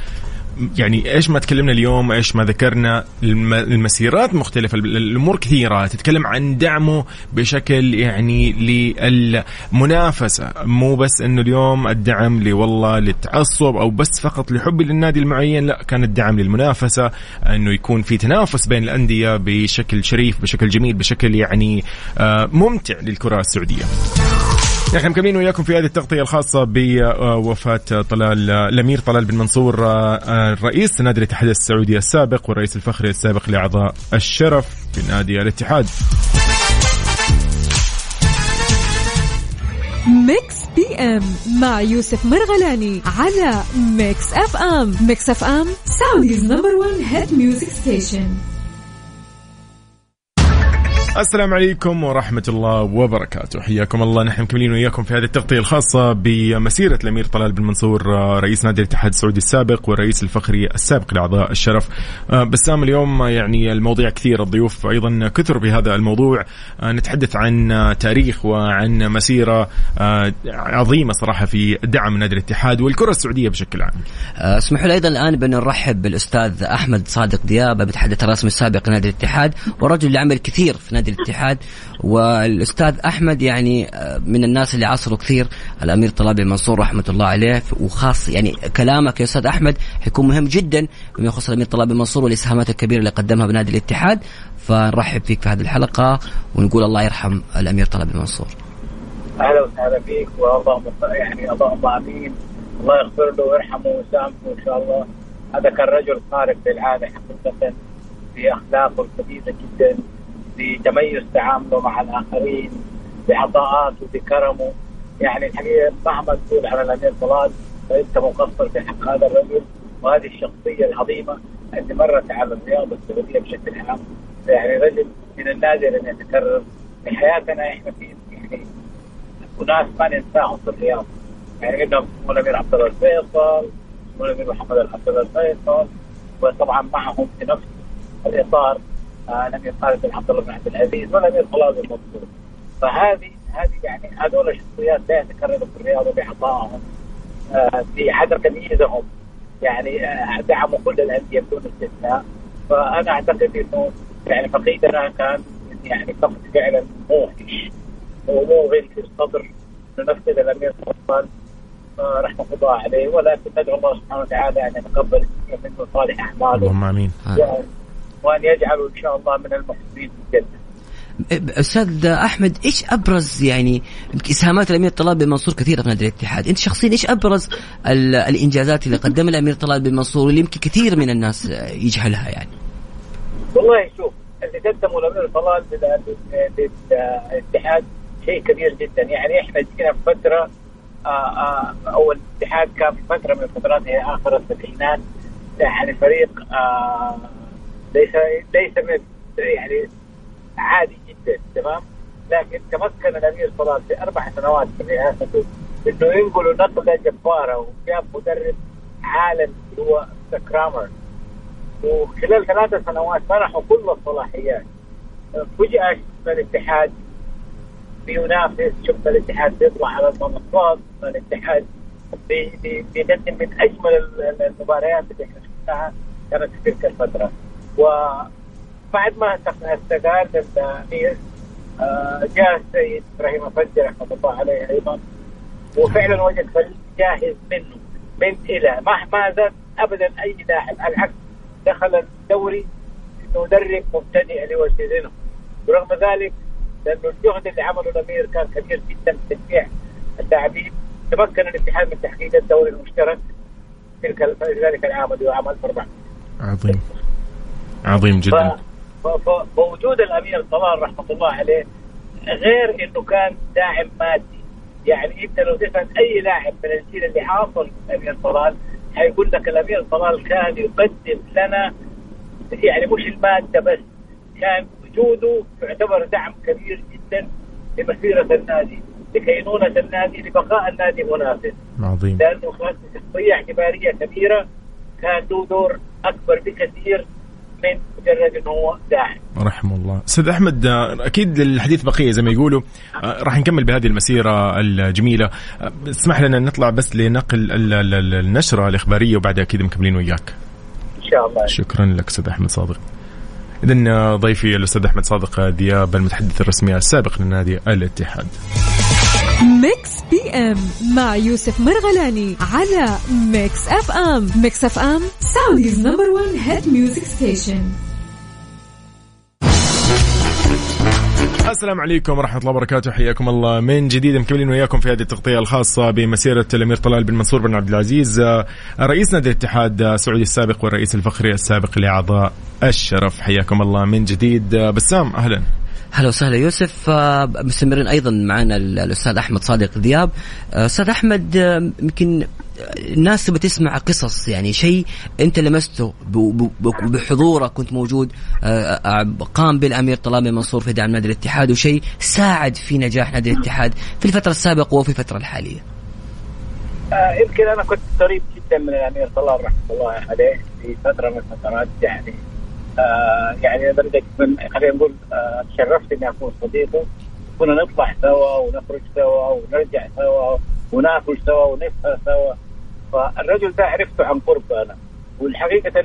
يعني ايش ما تكلمنا اليوم، ايش ما ذكرنا، المسيرات مختلفة، الامور كثيرة. تتكلم عن دعمه بشكل يعني للمنافسة، مو بس انه اليوم الدعم لي والله للتعصب او بس فقط لحب للنادي المعين، لا، كان الدعم للمنافسة، انه يكون في تنافس بين الأندية بشكل شريف، بشكل جميل، بشكل يعني ممتع للكرة السعودية. نحن مكملين وياكم في هذه التغطية الخاصة بوفاة الأمير طلال بن منصور، رئيس نادي الاتحاد السعودي السابق والرئيس الفخري السابق لأعضاء الشرف في نادي الاتحاد. ميكس بي ام مع يوسف مرغلاني على ميكس اف ام. ميكس اف ام سعوديز نمبر 1 هيد ميوزك ستيشن. السلام عليكم ورحمة الله وبركاته، حياكم الله. نحن مكملين وياكم في هذه التغطية الخاصة بمسيرة الأمير طلال بن منصور، رئيس نادي الاتحاد السعودي السابق والرئيس الفخري السابق لأعضاء الشرف. بسام، اليوم يعني المواضيع كثير، الضيوف أيضا كثر بهذا الموضوع. نتحدث عن تاريخ وعن مسيرة عظيمة صراحة في دعم نادي الاتحاد والكرة السعودية بشكل عام. اسمحوا لي أيضا الآن بنرحب بالأستاذ أحمد صادق دياب، المتحدث الرسمي السابق لنادي الاتحاد والرجل اللي عمل كثير في نادي الاتحاد. والأستاذ أحمد يعني من الناس اللي عاصروا كثير الأمير طلال بن منصور رحمة الله عليه، وخاص يعني كلامك يا أستاذ أحمد حيكون مهم جدا بما يخص الأمير طلال بن منصور والإسهامات الكبيرة اللي قدمها بنادي الاتحاد. فنرحب فيك في هذه الحلقة ونقول الله يرحم الأمير طلال بن منصور. أهلا وسهلا فيك، والله يعني الله يغفر له ويرحمه ويسامحه إن شاء الله. هذا كان رجل خارق للعادة حقيقة في أخلاقه القديسة جدا، بتميز تعامله مع الآخرين، بعطاءاته، بكرمه. يعني الحقيقة مهما تقول على الأمير طلال فأنت مقصر في حق هذا الرجل وهذه الشخصية العظيمة اللي مرت على الرياضة السعودية بشكل عام. يعني رجل من النادر أن يتكرر في حياتنا، إحنا في يعني أناس ما ننساهم في الرياضة، يعني قلنا الأمير عبد الله الفيصل، الأمير محمد عبد الله الفيصل، وطبعا معهم في نفس الإطار الأمير خالد بن عبد الله بن عبد العزيز والأمير طلال بن منصور. فهذه يعني هذول الشخصيات لا يتكرروا في الرياضة بعطائهم، في حذر تمييزهم، يعني دعموا كل الأندية بدون استثناء. فأنا أعتقد إنه يعني فقيدنا كان يعني فقد فعلا موهش وموهش في الصدر نفس الأمير طلال. رحمه الله عليه، ولكن ندعو الله سبحانه وتعالى أن يتقبل منه صالح أعماله. اللهم آمين. وأن يجعله إن شاء الله من المحسنين في الجنة. أستاذ أحمد، إيش أبرز يعني إسهامات الأمير طلال بن منصور كثيرة في نادي الاتحاد، أنت شخصيا إيش أبرز الإنجازات اللي قدمها الأمير طلال بن منصور واللي يمكن كثير من الناس يجهلها يعني؟ والله شوف، اللي قدمه الأمير طلال للاتحاد شيء كبير جدا. يعني إحنا جينا في فترة أول الاتحاد كان في فترة من الفترات هي آخر السبعينات، يعني فريق ليس من يعني عادي جدا، تمام. لكن تمكن الأمير طلال في 4 سنوات في رئاسته إنه ينقلوا نقلة جبارة، وجاب مدرب عالمي هو كرامر، وخلال 3 سنوات منحوا كل الصلاحيات. فجأة شفنا الاتحاد بينافس، شفنا الاتحاد بيطلع على المنصات، الاتحاد بيقدم من أجمل المباريات اللي احنا شفناها كانت في تلك الفترة. بعد ما استقال الأمير جاء السيد إبراهيم أفندي رحمه الله عليه أيضا، وفعلا وجد فريق جاهز منه من إلى مهما زاد أبدا أي لاعب، على العكس دخل الدوري مدرب مبتدئ لوجدينه. برغم ذلك لأنه الجهد اللي عمله الأمير كان كبير جدا في تشجيع اللاعبين، تمكن الاتحاد من تحقيق الدوري المشترك ذلك العام اللي هو عام 2004. عظيم، عظيم جدا. فوجود الأمير طلال رحمة الله عليه، غير أنه كان داعم مادي، يعني أنت لو تسأل أي لاعب من الجيل اللي عاصر الأمير طلال هيقول لك الأمير طلال كان يقدم لنا يعني مش المادة بس، كان وجوده يعتبر دعم كبير جدا لمسيرة النادي، لكينونة النادي، لبقاء النادي منافس. عظيم. لأنه خلاص شخصية اعتبارية كبيرة، كان له دور أكبر بكثير من مجرد أنه هو داعم. رحمه الله. سيد أحمد، أكيد للحديث بقية زي ما يقولوا، راح نكمل بهذه المسيرة الجميلة. اسمح لنا نطلع بس لنقل النشرة الإخبارية وبعدها أكيد مكملين وياك إن شاء الله. شكرا لك سيد أحمد صادق. إذن ضيفي الأستاذ أحمد صادق دياب، المتحدث الرسمي السابق لنادي الاتحاد. ميكس بي ام مع يوسف مرغلاني على ميكس اف ام. ميكس اف ام سعوديز نمبر 1 هيت ميوزك ستيشن. السلام عليكم ورحمة الله وبركاته، حياكم الله من جديد، مكملين وياكم في هذه التغطية الخاصة بمسيرة الأمير طلال بن منصور بن عبد العزيز، رئيس نادي الاتحاد السعودي السابق والرئيس الفخري السابق لأعضاء الشرف. حياكم الله من جديد بسام، أهلا. هلا وسهلا يوسف. مستمرين أيضا معنا الأستاذ أحمد صادق دياب. أستاذ أحمد، يمكن الناس بتسمع قصص يعني شيء أنت لمسته بحضورك، كنت موجود، قام بالأمير طلال بن منصور في دعم نادي الاتحاد، وشيء ساعد في نجاح نادي الاتحاد في الفترة السابقة وفي الفترة الحالية. يمكن أنا كنت قريب جدا من الأمير طلال رحمه الله عليه في فترة من الفترات، يعني يعني بدك خلينا نقول تشرفت إني أكون صديقه، كنا نطلع سوا ونخرج سوا ونرجع سوا وناكل سوا ونفطر سوا. فالرجل ده عرفته عن قرب أنا، والحقيقة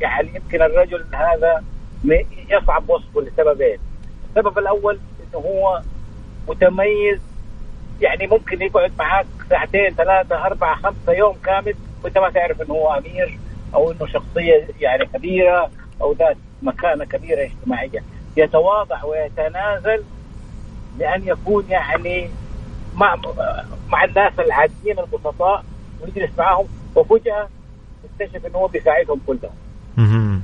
يعني يمكن الرجل هذا يصعب وصفه لسببين. السبب الأول إنه هو متميز، يعني ممكن يقعد معاك 2 3 4 5 يوم كامل وأنت ما تعرف إنه هو أمير أو إنه شخصية يعني كبيرة أو ذات مكانة كبيرة اجتماعية. يتواضع ويتنازل لأن يكون يعني مع الناس العاديين البسطاء ويجلس معهم، وفجأة يكتشف أنه بيساعدهم كلهم.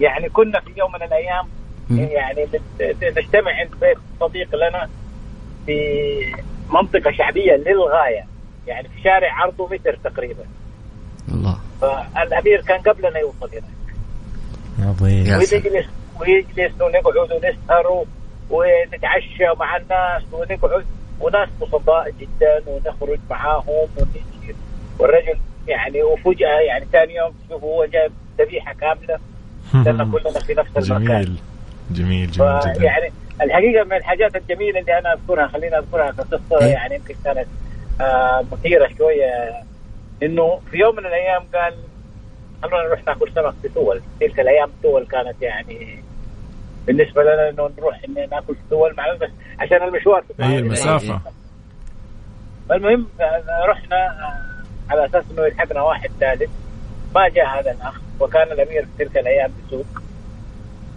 يعني كنا في يوم من الأيام يعني نجتمع عند بيت صديق لنا في منطقة شعبية للغاية، يعني في شارع عرضه متر تقريبا. الله. فالأمير كان قبلنا يوصل هنا. ويجلس ونقعد ونسهر ونتعشى مع الناس ونقعد، وناس بسطاء جدا، ونخرج معاهم ونجي. والرجل يعني وفجأة يعني ثاني يوم تشوفه هو جايب ذبيحة كاملة، لأن كلنا في نفس المكان. جميل جميل جدا. يعني الحقيقة من الحاجات الجميلة اللي أنا أذكرها، خلينا أذكرها كقصة يعني يمكن كانت مثيرة شوية. إنه في يوم من الأيام قال خلونا نروح ناكل سمك في سول. تلك الأيام سول كانت يعني بالنسبة لنا إنه نروح إن ناكل سول مع، بس عشان المشوار. أي المسافة. فالمهم رحنا على أساس أنه يلحقنا واحد ثالث، ما جاء هذا الأخ، وكان الأمير في تلك الأيام بسوق،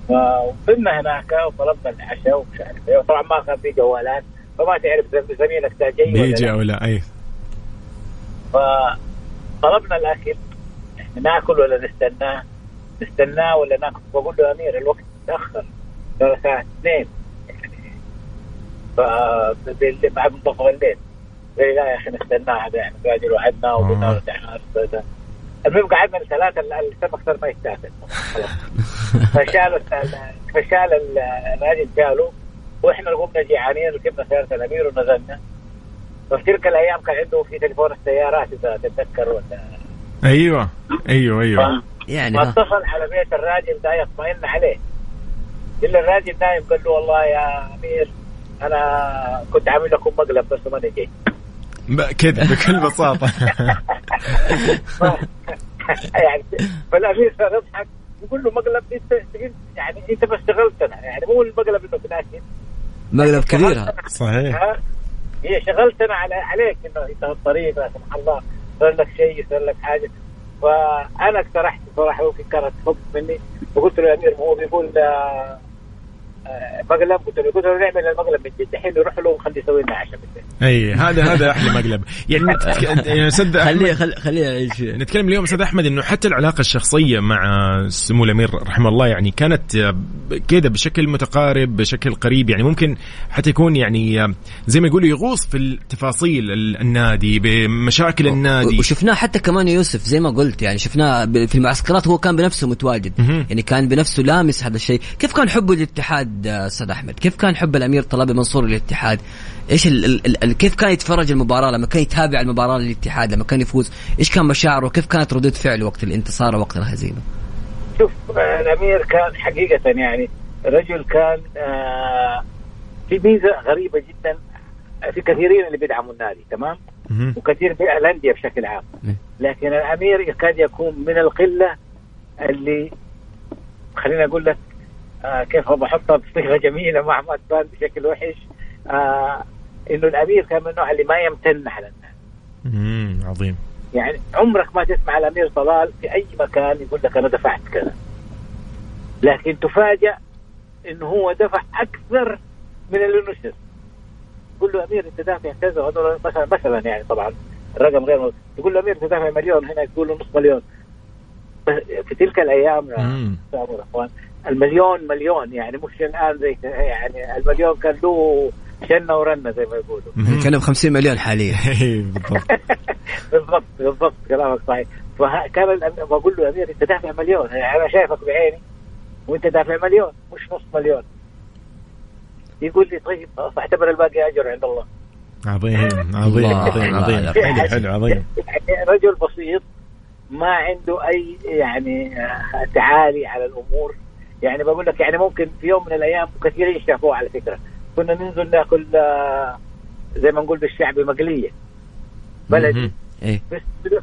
وصلنا هناك وطلبنا العشاء ومش عارف إيه، وطبعا ما كان في جوالات، فما تعرف زميلك ده جاي بيجي أو لا. أي فطلبنا الأكل، ناكل ولا نستناه؟ نستناه ولا ناكل؟ بقول له أمير الوقت تأخر، ترى الساعة 2 بعد منتصف الليل. قال لا يا أخي نستناها يعني، قاعدين وعدنا وقلنا له تعال. المهم قعدنا لثلاثة، السمك صار ما يستاكل خلاص. فشال الراجل جاله، وإحنا قمنا جيعانين ركبنا سيارة الأمير ونزلنا. ففي تلك الأيام كان عنده في تليفون السيارات إذا تتذكر. أيوة أيوة أيوة يعني اتصل على بيت الراجل ده يطمئن عليه. إلا الراجل نايم، قال له والله يا أمير أنا كنت عامل لكم مقلب بس ما نجي كذا بكل بساطة. يعني فالأمير صار يضحك يقول له مقلب يعني أنت ما اشتغلتنا، يعني مو المقلب إنه بناكل مقلب كبير صحيح، هي شغلتنا عليك إنه أنت الطريق لا سمح الله صار لك شيء يصير لك حاجة. فأنا اقترحت صراحة ممكن كانت حب مني، وقلت له يا أمير هو بيقول مقلب، قلت له نعمل المقلب بالجد الحين، نروح له ونخليه يسوي لنا عشاء بالليل. اي هذا احلى مقلب يعني. سد خليه نتكلم اليوم سيد احمد انه حتى العلاقه الشخصيه مع سمو الامير رحمه الله يعني كانت كده بشكل متقارب بشكل قريب، يعني ممكن حتى يكون يعني زي ما يقولوا يغوص في تفاصيل النادي بمشاكل النادي، وشفناه حتى كمان يوسف زي ما قلت يعني شفناه في المعسكرات هو كان بنفسه متواجد يعني كان بنفسه لامس هذا الشيء. كيف كان حبه للاتحاد سيد أحمد؟ كيف كان حب الأمير طلال بن منصور للاتحاد؟ إيش كيف كان يتفرج المباراة لما كان يتابع المباراة للاتحاد لما كان يفوز؟ إيش كان مشاعره؟ كيف كانت ردة فعله وقت الانتصار ووقت الهزيمة؟ شوف الأمير كان حقيقة يعني رجل كان في ميزة غريبة جدا، في كثيرين اللي بيدعموا النادي تمام وكثير في الأندية بشكل عام، لكن الأمير يكاد يكون من القلة اللي خلينا أقول لك كيف بحطها بصيغة جميلة مع أحمد بان بشكل وحش، إنه الأمير كان من النوع اللي ما يمتن على الناس. عظيم يعني عمرك ما تسمع الأمير طلال في أي مكان يقول لك أنا دفعت كذا، لكن تفاجأ إنه هو دفع أكثر من اللي نشر. يقول له أمير أنت دافع كذا مثلا يعني طبعا الرقم غير، يقول له أمير أنت دافع مليون، هنا يقول له نصف مليون. في تلك الأيام يا أخوان المليون يعني مش الآن زي يعني المليون كان له شنة ورنة زي ما يقولوا، كانوا ب50 مليون حاليا. بالضبط كلامك صحيح. فكان بقول له أمير أنت دافع مليون، يعني أنا شايفك بعيني وأنت دافع مليون مش نص مليون. يقول لي طيب فاعتبر الباقي أجر عند الله. عظيم حلو رجل بسيط ما عنده أي يعني تعالي على الأمور. يعني بقول لك يعني ممكن في يوم من الأيام كثيرين شافوه على فكرة، كنا ننزل نأكل زي ما نقول بالشعبي مقلية بلدي في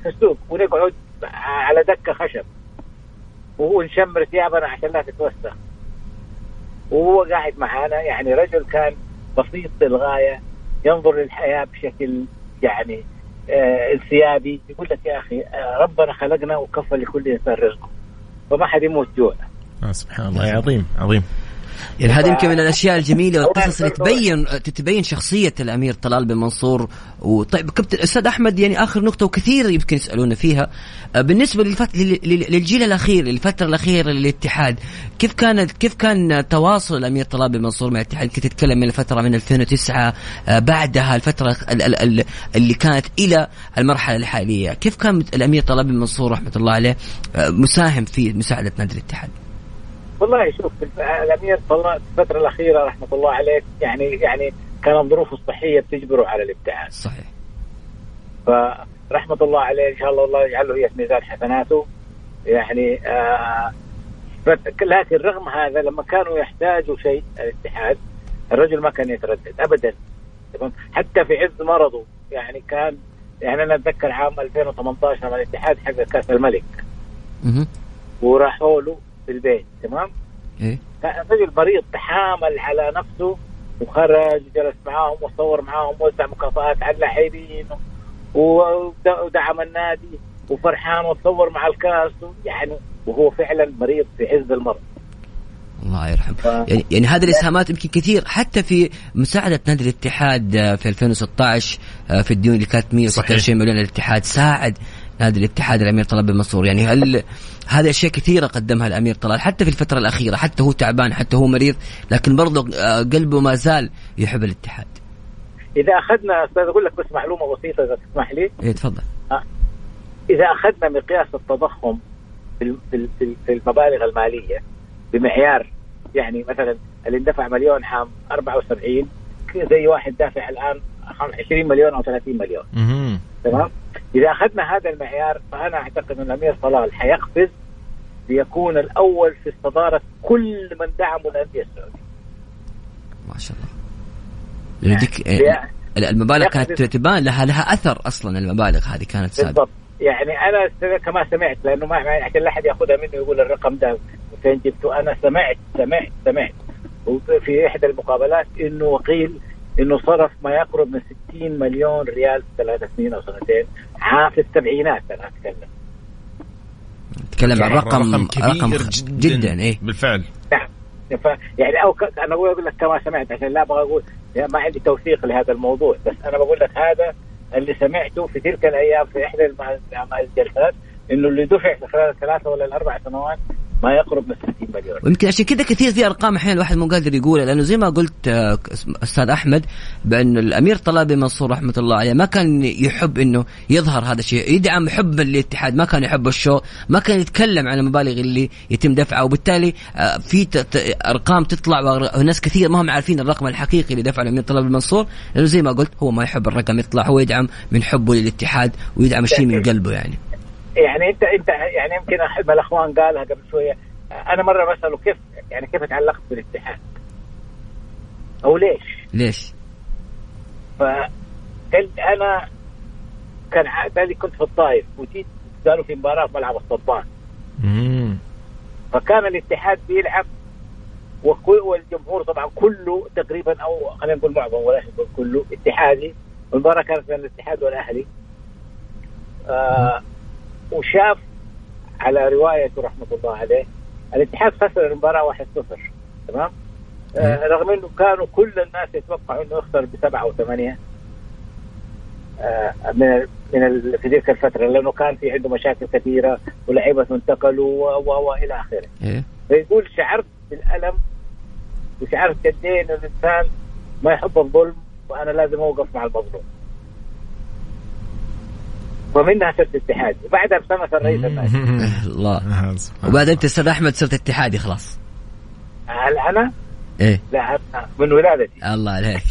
السوق، ونقعد على دكة خشب وهو نشمر ثيابنا عشان لا تتوسخ وهو قاعد معانا. يعني رجل كان بسيط للغاية، ينظر للحياة بشكل يعني انسيابي. يقول لك يا أخي ربنا خلقنا وكفى لكل إنسان رزقه وما حد يموت جوعنا. سبحان الله يا عظيم يعني هذه يمكن من الأشياء الجميلة والقصص اللي تتبين شخصية الأمير طلال بن منصور. وطيب كابتن الأستاذ أحمد يعني آخر نقطة وكثير يمكن يسألونا فيها بالنسبة للجيل الأخير الفترة الأخيرة للاتحاد، كيف كان تواصل الأمير طلال بن منصور مع الاتحاد؟ كنت تتكلم من الفترة من 2009 بعدها الفترة اللي كانت إلى المرحلة الحالية، كيف كان الأمير طلال بن منصور رحمة الله عليه مساهم في مساعدة نادي الاتحاد؟ والله شوف الأمير طلال الفترة الأخيرة رحمة الله عليك يعني كان ظروفه الصحية بتجبره على الابتعاد صحيح، فرحمة الله عليه إن شاء الله يجعله هي في ميزان حسناته يعني لكن رغم هذا لما كانوا يحتاجوا شيء الاتحاد الرجل ما كان يتردد أبدا، حتى في عز مرضه. يعني كان يعني أنا أتذكر عام 2018 لما الاتحاد حقق كأس الملك وراحوا له في البيت تمام، رجل مريض تحامل على نفسه وخرج جلس معاهم وصور معاهم ووزع مكافآت على اللاعبين ودعم النادي وفرحان وتصور مع الكاس يعني وهو فعلا مريض في عز المرض. الله يرحمه. يعني هذه الإسهامات يمكن كثير حتى في مساعدة نادي الاتحاد في 2016 في الديون اللي كانت 126 مليون الاتحاد ساعد نادي الاتحاد الأمير طلال بن منصور. يعني هل هذه أشياء كثيرة قدمها الأمير طلال حتى في الفترة الأخيرة حتى هو تعبان حتى هو مريض لكن برضه قلبه ما زال يحب الاتحاد. إذا أخذنا أستاذ أقول لك بس معلومة بسيطة إذا تسمح لي. إيه تفضل. إذا أخذنا مقياس التضخم في المبالغ المالية بمعيار يعني مثلا اللي اندفع مليون عام 74 زي واحد دافع الآن 20 مليون أو 30 مليون تمام. إذا أخذنا هذا المعيار فأنا أعتقد أن الأمير طلال حيقفز ليكون الأول في استدارة كل من دعموا الأندية السعودية. ما شاء الله. يعني المبالغ كانت تبان لها أثر أصلا. المبالغ هذه كانت سابقة يعني أنا كما سمعت لأنه ما عشان لا أحد يأخذها منه يقول الرقم ده فين جبته. أنا سمعت في إحدى المقابلات إنه وقيل إنه صرف ما يقرب من 60 مليون ريال في 3 سنين أو سنتين في السبعينات. أنا أتكلم عن رقم كبير جدا. إيه بالفعل. نعم يعني أنا أقول لك كما سمعت عشان لا أبغى أقول ما عندي توثيق لهذا الموضوع بس أنا بقول لك هذا اللي سمعته في تلك الأيام في إحدى الجلسات إنه اللي دفع خلال 3 ولا 4 سنوات ما يقرب من 60 مليون. ويمكن عشان كده كثير في أرقام أحيانا الواحد مو قادر يقولها لأنه زي ما قلت أستاذ أحمد بأن الأمير طلال بن منصور رحمة الله عليه ما كان يحب إنه يظهر هذا الشيء يدعم حب الاتحاد ما كان يحب الشو ما كان يتكلم عن المبالغ اللي يتم دفعها وبالتالي في أرقام تطلع وناس كثير ما هم عارفين الرقم الحقيقي اللي دفع الأمير طلال بن منصور لأنه زي ما قلت هو ما يحب الرقم يطلع هو يدعم من حبه للاتحاد ويدعم الشيء من قلبه. يعني انت يعني يمكن احد الاخوان قالها قبل شويه انا مره بساله كيف يعني كيف تعلقت بالاتحاد او ليش فقال انا كان عادي كنت في الطائف وجيت قالوا في مباراه في ملعب الصبان فكان الاتحاد بيلعب والجمهور طبعا كله تقريبا او خلينا نقول معظم ولا نقول كله اتحادي والمباراه كانت بين الاتحاد والاهلي وشاف على روايته رحمة الله عليه الاتحاد خسر المباراة 1-0 تمام. رغم أنه كانوا كل الناس يتوقعوا أنه يخسر ب7 و8 من في تلك الفترة لأنه كان في عنده مشاكل كثيرة ولاعيبة انتقلوا وإلى آخره. فيقول شعرت بالألم وشعرت قديه أن الإنسان ما يحب الظلم وأنا لازم أوقف مع المظلوم ومنها صرت اتحادي وبعدها بسنة الرئيس النادي. الله. وبعدين انت استاذ احمد صرت اتحادي خلاص. هل انا؟ ايه لا من ولادتي. الله عليك.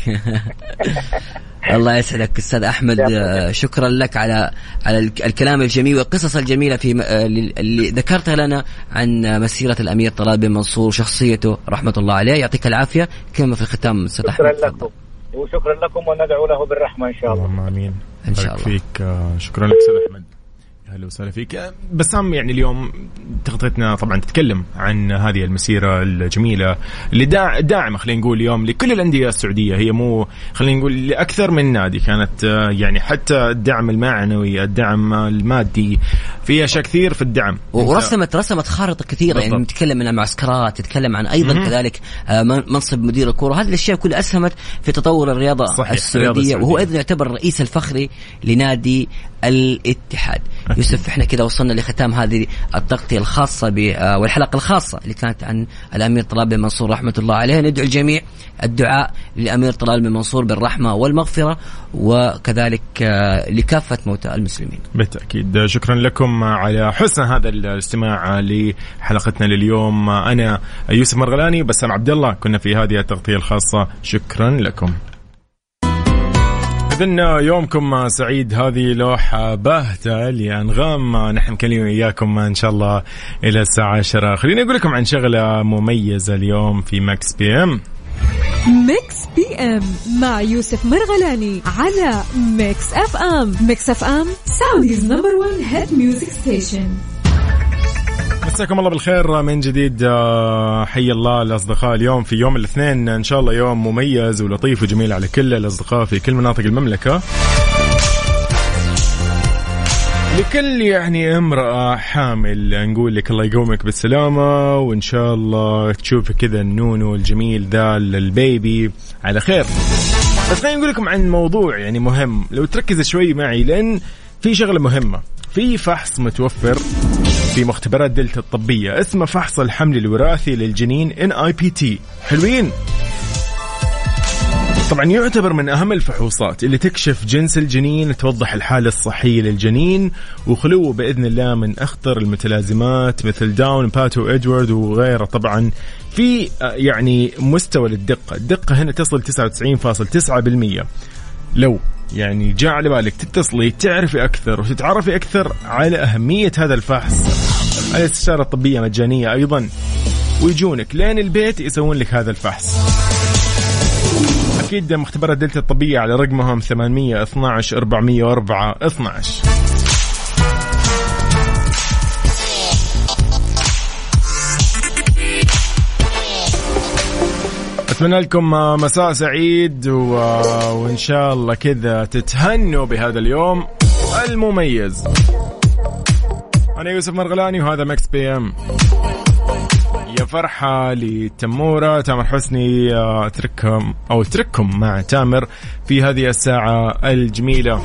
الله يسعدك استاذ احمد. شكرا لك على الكلام الجميل والقصص الجميله في اللي ذكرتها لنا عن مسيره الامير طلال بن منصور شخصيته رحمه الله عليه. يعطيك العافيه. كلمه في الختام استاذ احمد. وشكرا لكم وندعو له بالرحمة إن شاء الله. اللهم آمين إن شاء الله فيك. شكرا لك سيد أحمد. أهلا وسهلا فيك بسام. يعني اليوم تغطيتنا طبعا تتكلم عن هذه المسيرة الجميلة اللي داعمة خلينا نقول اليوم لكل الأندية السعودية. هي مو خلينا نقول لأكثر من نادي كانت يعني حتى الدعم المعنوي الدعم المادي فيها أشياء كثير في الدعم ورسمت خارطة كثيرة بالضبط. يعني نتكلم عن معسكرات تتكلم عن أيضا كذلك منصب مدير الكرة هذه الأشياء كلها أسهمت في تطور الرياضة السعودية وهو أيضا يعتبر الرئيس الفخري لنادي الاتحاد. يوسف احنا كده وصلنا لختام هذه التغطية الخاصة والحلقة الخاصة اللي كانت عن الأمير طلال بن منصور رحمة الله عليه. ندعو الجميع الدعاء للأمير طلال بن منصور بالرحمة والمغفرة وكذلك لكافة موتى المسلمين بالتأكيد. شكرا لكم على حسن هذا الاستماع لحلقتنا لليوم. أنا يوسف مرغلاني بسام عبد الله كنا في هذه التغطية الخاصة. شكرا لكم. إذن يومكم سعيد. هذه لوحة باهتة لأنغام نحن نكلم إياكم إن شاء الله إلى الساعة 10. خليني أقول لكم عن شغلة مميزة اليوم في ماكس بي أم. ميكس بي ام مع يوسف مرغلاني على ميكس أف أم. ميكس أف أم Saudi's number one hit music station. مساكم الله بالخير من جديد. حي الله الأصدقاء اليوم في يوم الاثنين إن شاء الله يوم مميز ولطيف وجميل على كل الأصدقاء في كل مناطق المملكة. لكل يعني امرأة حامل نقول لك الله يقومك بالسلامة وإن شاء الله تشوف كذا النونو الجميل ذا البيبي على خير. بس خليني نقول لكم عن موضوع يعني مهم لو تركز شوي معي لأن في شغلة مهمة. في فحص متوفر في مختبرات دلتا الطبية اسمه فحص الحمل الوراثي للجنين NIPT. حلوين؟ طبعا يعتبر من أهم الفحوصات اللي تكشف جنس الجنين توضح الحالة الصحية للجنين وخلوه بإذن الله من أخطر المتلازمات مثل داون باتو إدوارد وغيره. طبعا في يعني مستوى للدقة، الدقة هنا تصل 99.9%. لو يعني جاء على بالك تتصلي تعرفي أكثر وتتعرفي أكثر على أهمية هذا الفحص. الاستشارة الطبية مجانية أيضا ويجونك لين البيت يسوون لك هذا الفحص. أكيد مختبرات دلتا الطبية على رقمهم 812 404 12. أتمنى لكم مساء سعيد وإن شاء الله كذا تتهنوا بهذا اليوم المميز. أنا يوسف مرغلاني وهذا مكس بي أم. يا فرحة لتمورة تامر حسني أترككم مع تامر في هذه الساعة الجميلة.